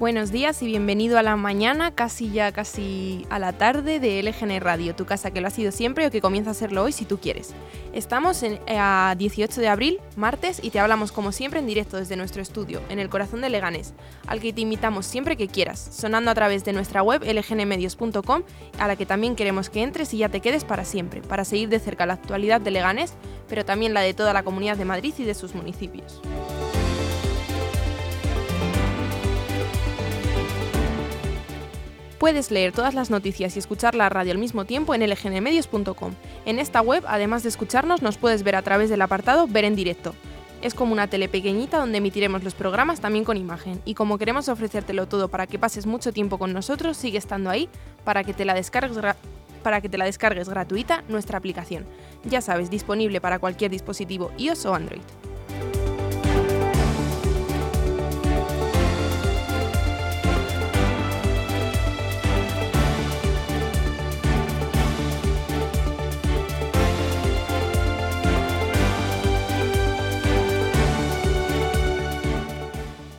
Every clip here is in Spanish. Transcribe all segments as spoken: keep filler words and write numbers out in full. Buenos días y bienvenido a la mañana, casi ya casi a la tarde de L G N Radio, tu casa que lo ha sido siempre o que comienza a serlo hoy si tú quieres. Estamos en, a dieciocho de abril, martes, y te hablamos como siempre en directo desde nuestro estudio, en el corazón de Leganés, al que te invitamos siempre que quieras, sonando a través de nuestra web ele ge ene medios punto com, a la que también queremos que entres y ya te quedes para siempre, para seguir de cerca la actualidad de Leganés, pero también la de toda la Comunidad de Madrid y de sus municipios. Puedes leer todas las noticias y escuchar la radio al mismo tiempo en ele ge ene medios punto com. En esta web, además de escucharnos, nos puedes ver a través del apartado Ver en directo. Es como una tele pequeñita donde emitiremos los programas también con imagen. Y como queremos ofrecértelo todo para que pases mucho tiempo con nosotros, sigue estando ahí para que te la descargues gra- para que te la descargues gratuita nuestra aplicación. Ya sabes, disponible para cualquier dispositivo iOS o Android.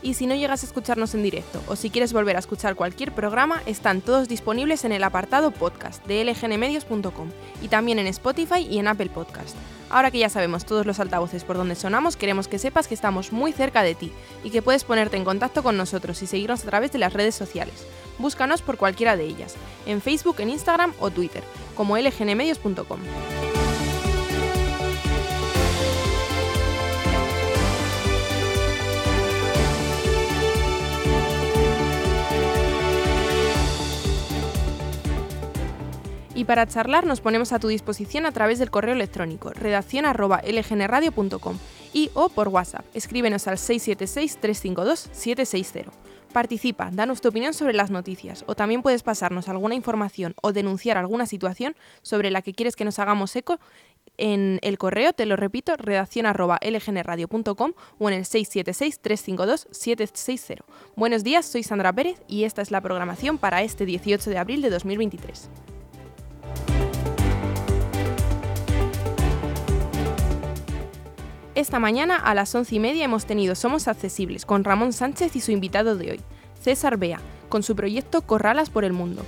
Y si no llegas a escucharnos en directo o si quieres volver a escuchar cualquier programa, están todos disponibles en el apartado podcast de ele ge ene medios punto com y también en Spotify y en Apple Podcast. Ahora que ya sabemos todos los altavoces por donde sonamos, queremos que sepas que estamos muy cerca de ti y que puedes ponerte en contacto con nosotros y seguirnos a través de las redes sociales. Búscanos por cualquiera de ellas, en Facebook, en Instagram o Twitter, como ele ge ene medios punto com. Y para charlar nos ponemos a tu disposición a través del correo electrónico redacción arroba ele ge ene radio punto com y o por WhatsApp. Escríbenos al seis siete seis, tres cinco dos, siete seis cero. Participa, danos tu opinión sobre las noticias o también puedes pasarnos alguna información o denunciar alguna situación sobre la que quieres que nos hagamos eco en el correo, te lo repito, redacción arroba ele ge ene radio punto com o en el seis siete seis, tres cinco dos, siete seis cero. Buenos días, soy Sandra Pérez y esta es la programación para este dieciocho de abril de dos mil veintitrés. Esta mañana a las once y media hemos tenido Somos Accesibles con Ramón Sánchez y su invitado de hoy, César Bea, con su proyecto Corralas por el Mundo.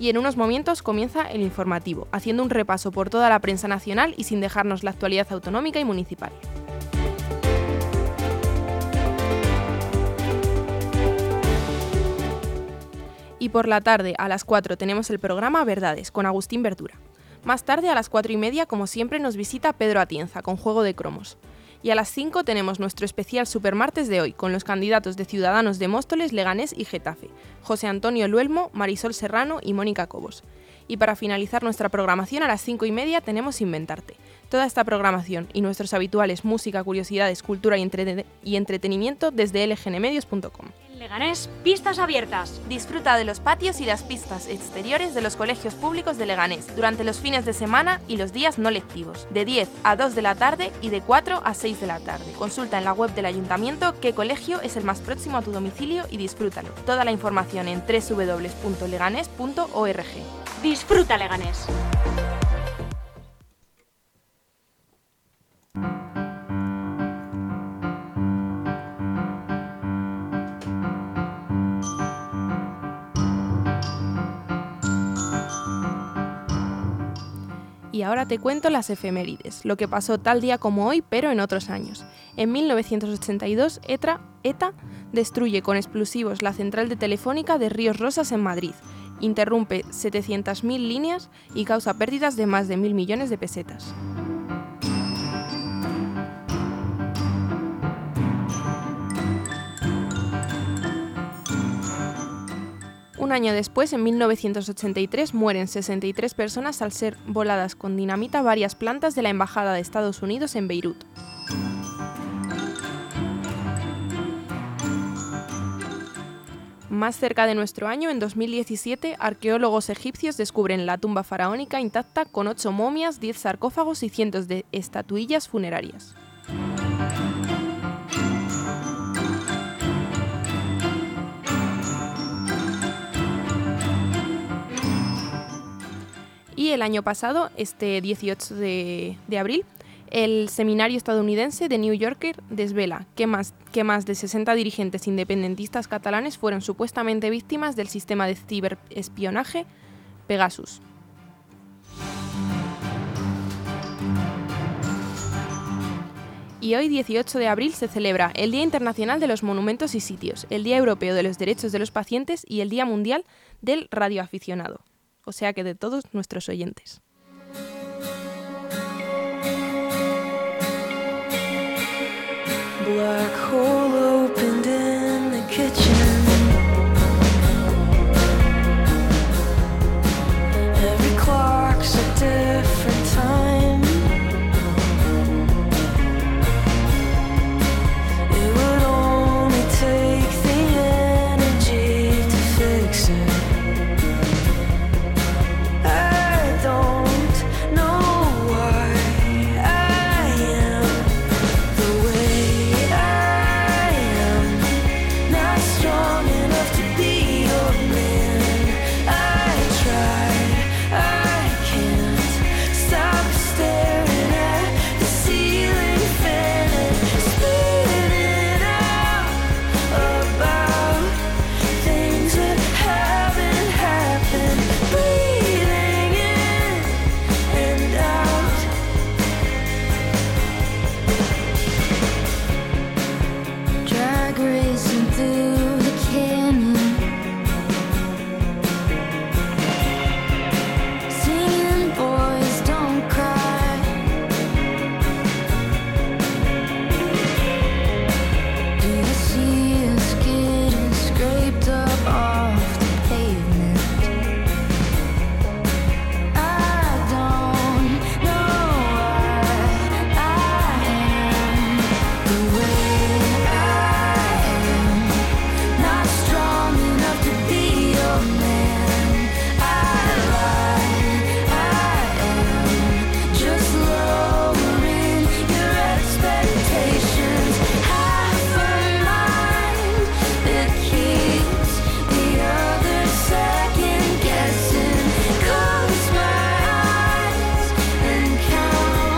Y en unos momentos comienza el informativo, haciendo un repaso por toda la prensa nacional y sin dejarnos la actualidad autonómica y municipal. Y por la tarde a las cuatro tenemos el programa Verdades con Agustín Verdura. Más tarde a las cuatro y media, como siempre, nos visita Pedro Atienza con Juego de Cromos. Y a las cinco tenemos nuestro especial Supermartes de hoy, con los candidatos de Ciudadanos de Móstoles, Leganés y Getafe, José Antonio Luelmo, Marisol Serrano y Mónica Cobos. Y para finalizar nuestra programación, a las cinco y media tenemos Inventarte. Toda esta programación y nuestros habituales música, curiosidades, cultura y, entreten- y entretenimiento desde ele ge ene medios punto com. En Leganés, pistas abiertas. Disfruta de los patios y las pistas exteriores de los colegios públicos de Leganés durante los fines de semana y los días no lectivos, de diez a dos de la tarde y de cuatro a seis de la tarde. Consulta en la web del Ayuntamiento qué colegio es el más próximo a tu domicilio y disfrútalo. Toda la información en doble u doble u doble u punto leganés punto org. Disfruta Leganés. Y ahora te cuento las efemérides, lo que pasó tal día como hoy, pero en otros años. En mil novecientos ochenta y dos, ETA, ETA destruye con explosivos la central de Telefónica de Ríos Rosas en Madrid, interrumpe setecientas mil líneas y causa pérdidas de más de mil millones de pesetas. Un año después, en mil novecientos ochenta y tres, mueren sesenta y tres personas al ser voladas con dinamita varias plantas de la Embajada de Estados Unidos en Beirut. Más cerca de nuestro año, en dos mil diecisiete, arqueólogos egipcios descubren la tumba faraónica intacta con ocho momias, diez sarcófagos y cientos de estatuillas funerarias. Y el año pasado, este dieciocho de, de abril, El seminario estadounidense The New Yorker desvela que más, que más de sesenta dirigentes independentistas catalanes fueron supuestamente víctimas del sistema de ciberespionaje Pegasus. Y hoy, dieciocho de abril, se celebra el Día Internacional de los Monumentos y Sitios, el Día Europeo de los Derechos de los Pacientes y el Día Mundial del Radioaficionado. O sea que de todos nuestros oyentes. Black hole opened in the kitchen. Every clock's a different time. It would only take the energy to fix it. I don't know why I am the way I am. Not strong enough to be your man. I try, I can't stop staring at the ceiling fan and spinning out about things that haven't happened. Breathing in and out. Drag racing through the canyon, singing boys don't cry. Do you see us getting scraped up off the pavement? I don't know why I am the way I am. Not strong enough to be your man. I lie, I am just lowering your expectations. Half a mind that keeps the other second guessing. Close my eyes and count. Always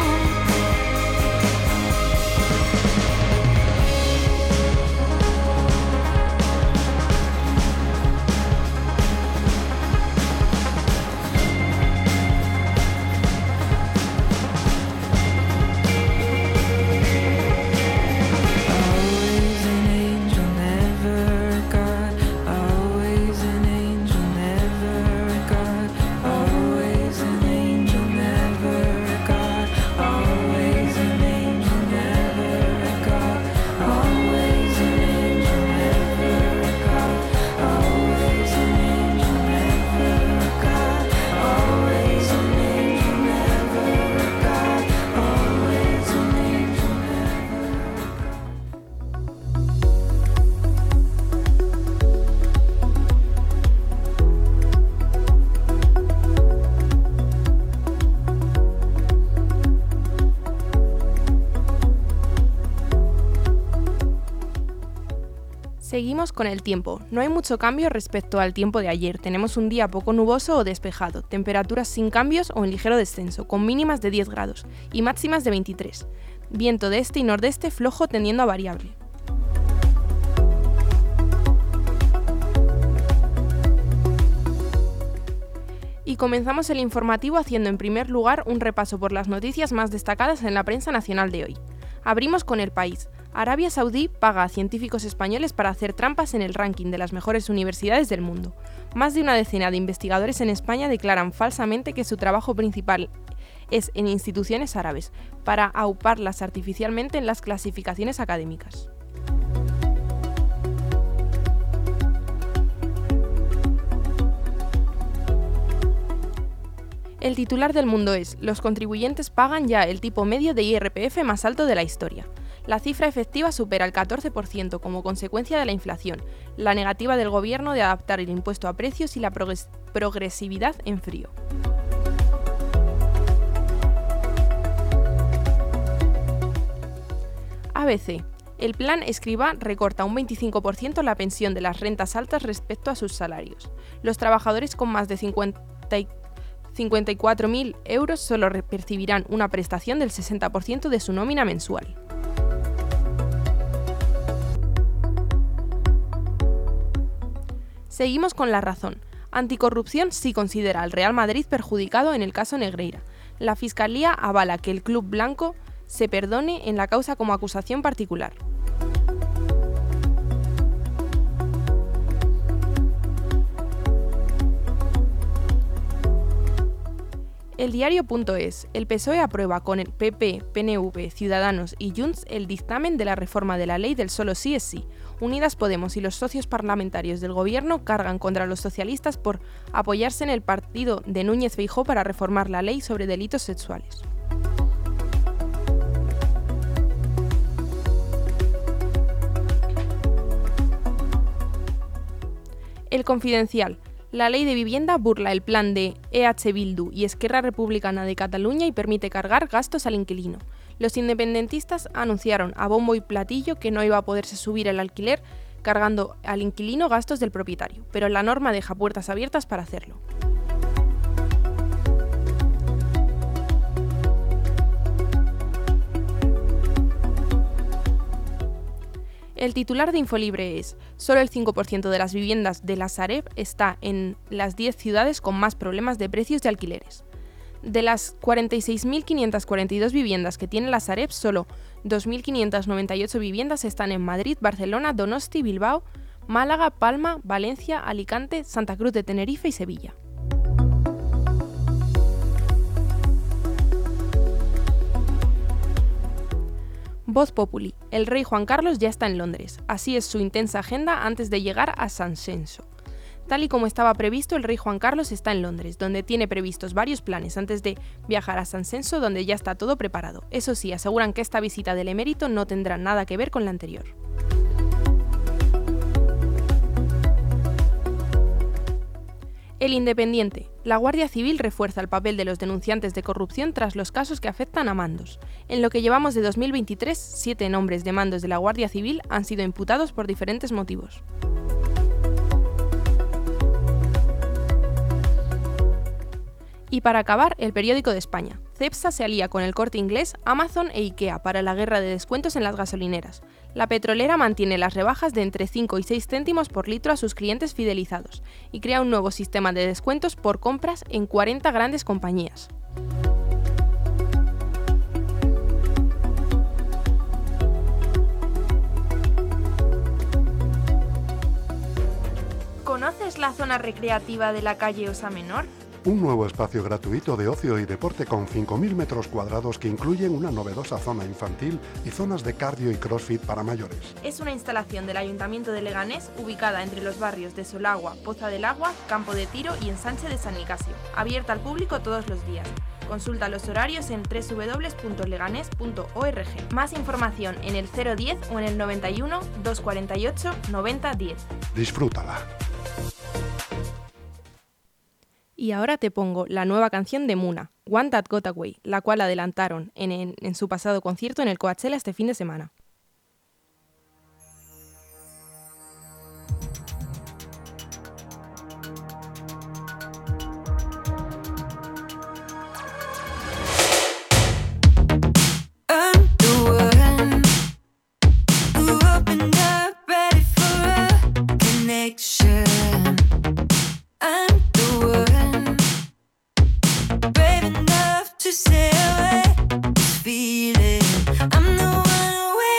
an angel, never a god. Always an angel, never a god. Always an angel, never a god. Always an angel, never a god. Always an angel, never a god. Always an angel, never a god. Always an angel, never a god. Always an angel, never a god. Seguimos con el tiempo. No hay mucho cambio respecto al tiempo de ayer. Tenemos un día poco nuboso o despejado, temperaturas sin cambios o en ligero descenso, con mínimas de diez grados y máximas de veintitrés. Viento de este y nordeste flojo tendiendo a variable. Y comenzamos el informativo haciendo en primer lugar un repaso por las noticias más destacadas en la prensa nacional de hoy. Abrimos con El País. Arabia Saudí paga a científicos españoles para hacer trampas en el ranking de las mejores universidades del mundo. Más de una decena de investigadores en España declaran falsamente que su trabajo principal es en instituciones árabes, para auparlas artificialmente en las clasificaciones académicas. El titular del Mundo es: los contribuyentes pagan ya el tipo medio de I R P F más alto de la historia. La cifra efectiva supera el catorce por ciento como consecuencia de la inflación, la negativa del gobierno de adaptar el impuesto a precios y la progres- progresividad en frío. A B C. El plan Escrivá recorta un veinticinco por ciento la pensión de las rentas altas respecto a sus salarios. Los trabajadores con más de 50 y cincuenta y cuatro mil euros solo percibirán una prestación del sesenta por ciento de su nómina mensual. Seguimos con La Razón. Anticorrupción sí considera al Real Madrid perjudicado en el caso Negreira. La Fiscalía avala que el club blanco se perdone en la causa como acusación particular. El diario.es. El P S O E aprueba con el P P, P N V, Ciudadanos y Junts el dictamen de la reforma de la ley del solo sí es sí. Unidas Podemos y los socios parlamentarios del Gobierno cargan contra los socialistas por apoyarse en el partido de Núñez Feijóo para reformar la ley sobre delitos sexuales. El Confidencial. La ley de vivienda burla el plan de E H Bildu y Esquerra Republicana de Cataluña y permite cargar gastos al inquilino. Los independentistas anunciaron a bombo y platillo que no iba a poderse subir el alquiler cargando al inquilino gastos del propietario, pero la norma deja puertas abiertas para hacerlo. El titular de Infolibre es: solo el cinco por ciento de las viviendas de la Sareb está en las diez ciudades con más problemas de precios de alquileres. De las cuarenta y seis mil quinientas cuarenta y dos viviendas que tiene la Sareb, solo dos mil quinientas noventa y ocho viviendas están en Madrid, Barcelona, Donosti, Bilbao, Málaga, Palma, Valencia, Alicante, Santa Cruz de Tenerife y Sevilla. Voz Populi. El rey Juan Carlos ya está en Londres. Así es su intensa agenda antes de llegar a San Senso. Tal y como estaba previsto, el rey Juan Carlos está en Londres, donde tiene previstos varios planes antes de viajar a San Senso, donde ya está todo preparado. Eso sí, aseguran que esta visita del emérito no tendrá nada que ver con la anterior. El Independiente. La Guardia Civil refuerza el papel de los denunciantes de corrupción tras los casos que afectan a mandos. En lo que llevamos de dos mil veintitrés, siete nombres de mandos de la Guardia Civil han sido imputados por diferentes motivos. Y para acabar, el Periódico de España. Cepsa se alía con el Corte Inglés, Amazon e IKEA para la guerra de descuentos en las gasolineras. La petrolera mantiene las rebajas de entre cinco y seis céntimos por litro a sus clientes fidelizados y crea un nuevo sistema de descuentos por compras en cuarenta grandes compañías. ¿Conoces la zona recreativa de la calle Osa Menor? Un nuevo espacio gratuito de ocio y deporte con cinco mil metros cuadrados que incluyen una novedosa zona infantil y zonas de cardio y crossfit para mayores. Es una instalación del Ayuntamiento de Leganés ubicada entre los barrios de Solagua, Poza del Agua, Campo de Tiro y Ensanche de San Nicasio. Abierta al público todos los días. Consulta los horarios en doble u doble u doble u punto leganés punto org. Más información en el cero diez o en el noventa y uno, doscientos cuarenta y ocho, noventa diez. Disfrútala. Y ahora te pongo la nueva canción de Muna, One That Got Away, la cual adelantaron en, en, en su pasado concierto en el Coachella este fin de semana. Enough to sail away this feeling. I'm the one away.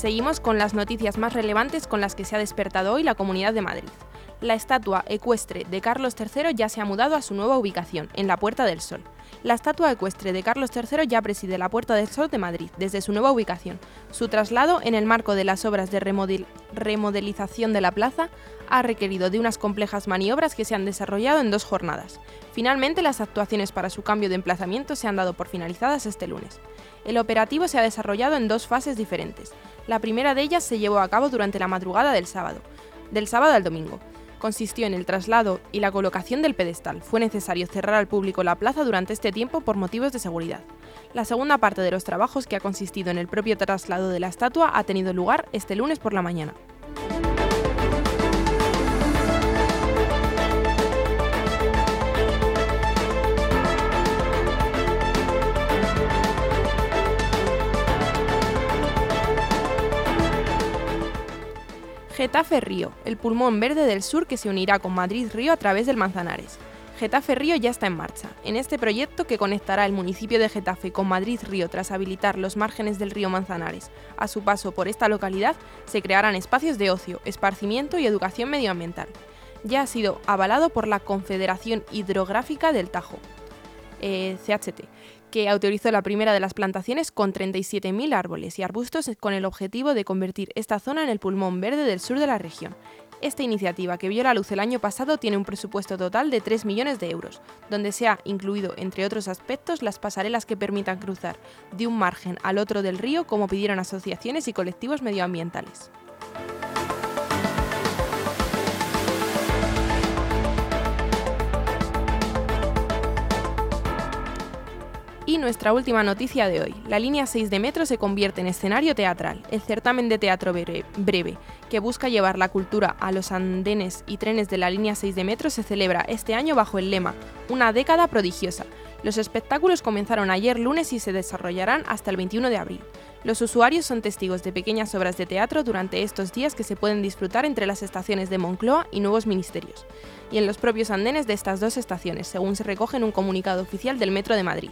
seguimos con las noticias más relevantes con las que se ha despertado hoy la Comunidad de Madrid. La estatua ecuestre de Carlos tercero ya se ha mudado a su nueva ubicación, en la Puerta del Sol. La estatua ecuestre de Carlos tercero ya preside la Puerta del Sol de Madrid, desde su nueva ubicación. Su traslado, en el marco de las obras de remodel- remodelización de la plaza, ha requerido de unas complejas maniobras que se han desarrollado en dos jornadas. Finalmente, las actuaciones para su cambio de emplazamiento se han dado por finalizadas este lunes. El operativo se ha desarrollado en dos fases diferentes. La primera de ellas se llevó a cabo durante la madrugada del sábado, del sábado al domingo. Consistió en el traslado y la colocación del pedestal. Fue necesario cerrar al público la plaza durante este tiempo por motivos de seguridad. La segunda parte de los trabajos, que ha consistido en el propio traslado de la estatua, ha tenido lugar este lunes por la mañana. Getafe Río, el pulmón verde del sur que se unirá con Madrid Río a través del Manzanares. Getafe Río ya está en marcha. En este proyecto, que conectará el municipio de Getafe con Madrid Río tras habilitar los márgenes del río Manzanares, a su paso por esta localidad se crearán espacios de ocio, esparcimiento y educación medioambiental. Ya ha sido avalado por la Confederación Hidrográfica del Tajo, eh, C H T, que autorizó la primera de las plantaciones con treinta y siete mil árboles y arbustos con el objetivo de convertir esta zona en el pulmón verde del sur de la región. Esta iniciativa, que vio la luz el año pasado, tiene un presupuesto total de tres millones de euros, donde se ha incluido, entre otros aspectos, las pasarelas que permitan cruzar de un margen al otro del río, como pidieron asociaciones y colectivos medioambientales. Y nuestra última noticia de hoy. La línea seis de Metro se convierte en escenario teatral. El certamen de teatro breve, que busca llevar la cultura a los andenes y trenes de la línea seis de Metro, se celebra este año bajo el lema "Una década prodigiosa". Los espectáculos comenzaron ayer lunes y se desarrollarán hasta el veintiuno de abril. Los usuarios son testigos de pequeñas obras de teatro durante estos días que se pueden disfrutar entre las estaciones de Moncloa y Nuevos Ministerios, y en los propios andenes de estas dos estaciones, según se recoge en un comunicado oficial del Metro de Madrid.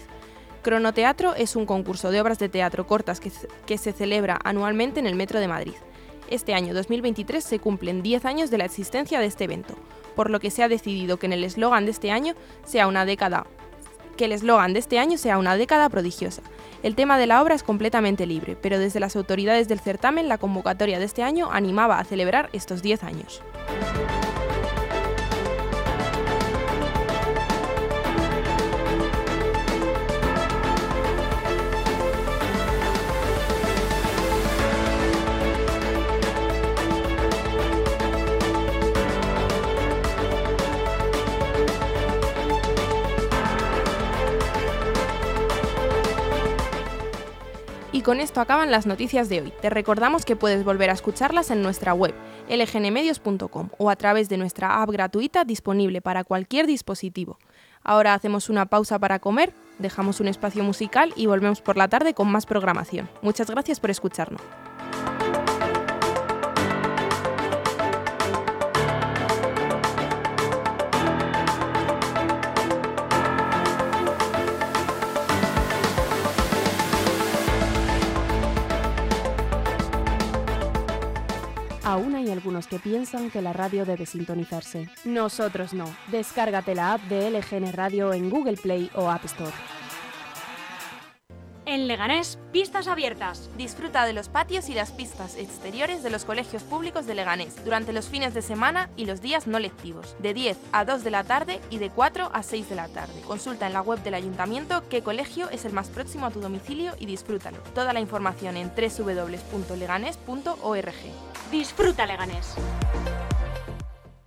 Cronoteatro es un concurso de obras de teatro cortas que, que se celebra anualmente en el Metro de Madrid. Este año dos mil veintitrés se cumplen diez años de la existencia de este evento, por lo que se ha decidido que en el eslogan de este año sea una década, que el eslogan de este año sea una década prodigiosa. El tema de la obra es completamente libre, pero desde las autoridades del certamen la convocatoria de este año animaba a celebrar estos diez años. Y con esto acaban las noticias de hoy. Te recordamos que puedes volver a escucharlas en nuestra web, ele ge ene medios punto com, o a través de nuestra app gratuita disponible para cualquier dispositivo. Ahora hacemos una pausa para comer, dejamos un espacio musical y volvemos por la tarde con más programación. Muchas gracias por escucharnos. Aún hay algunos que piensan que la radio debe sintonizarse. Nosotros no. Descárgate la app de L G N Radio en Google Play o App Store. En Leganés, pistas abiertas. Disfruta de los patios y las pistas exteriores de los colegios públicos de Leganés durante los fines de semana y los días no lectivos, de diez a dos de la tarde y de cuatro a seis de la tarde. Consulta en la web del ayuntamiento qué colegio es el más próximo a tu domicilio y disfrútalo. Toda la información en doble u doble u doble u punto leganés punto org. Disfruta Leganés.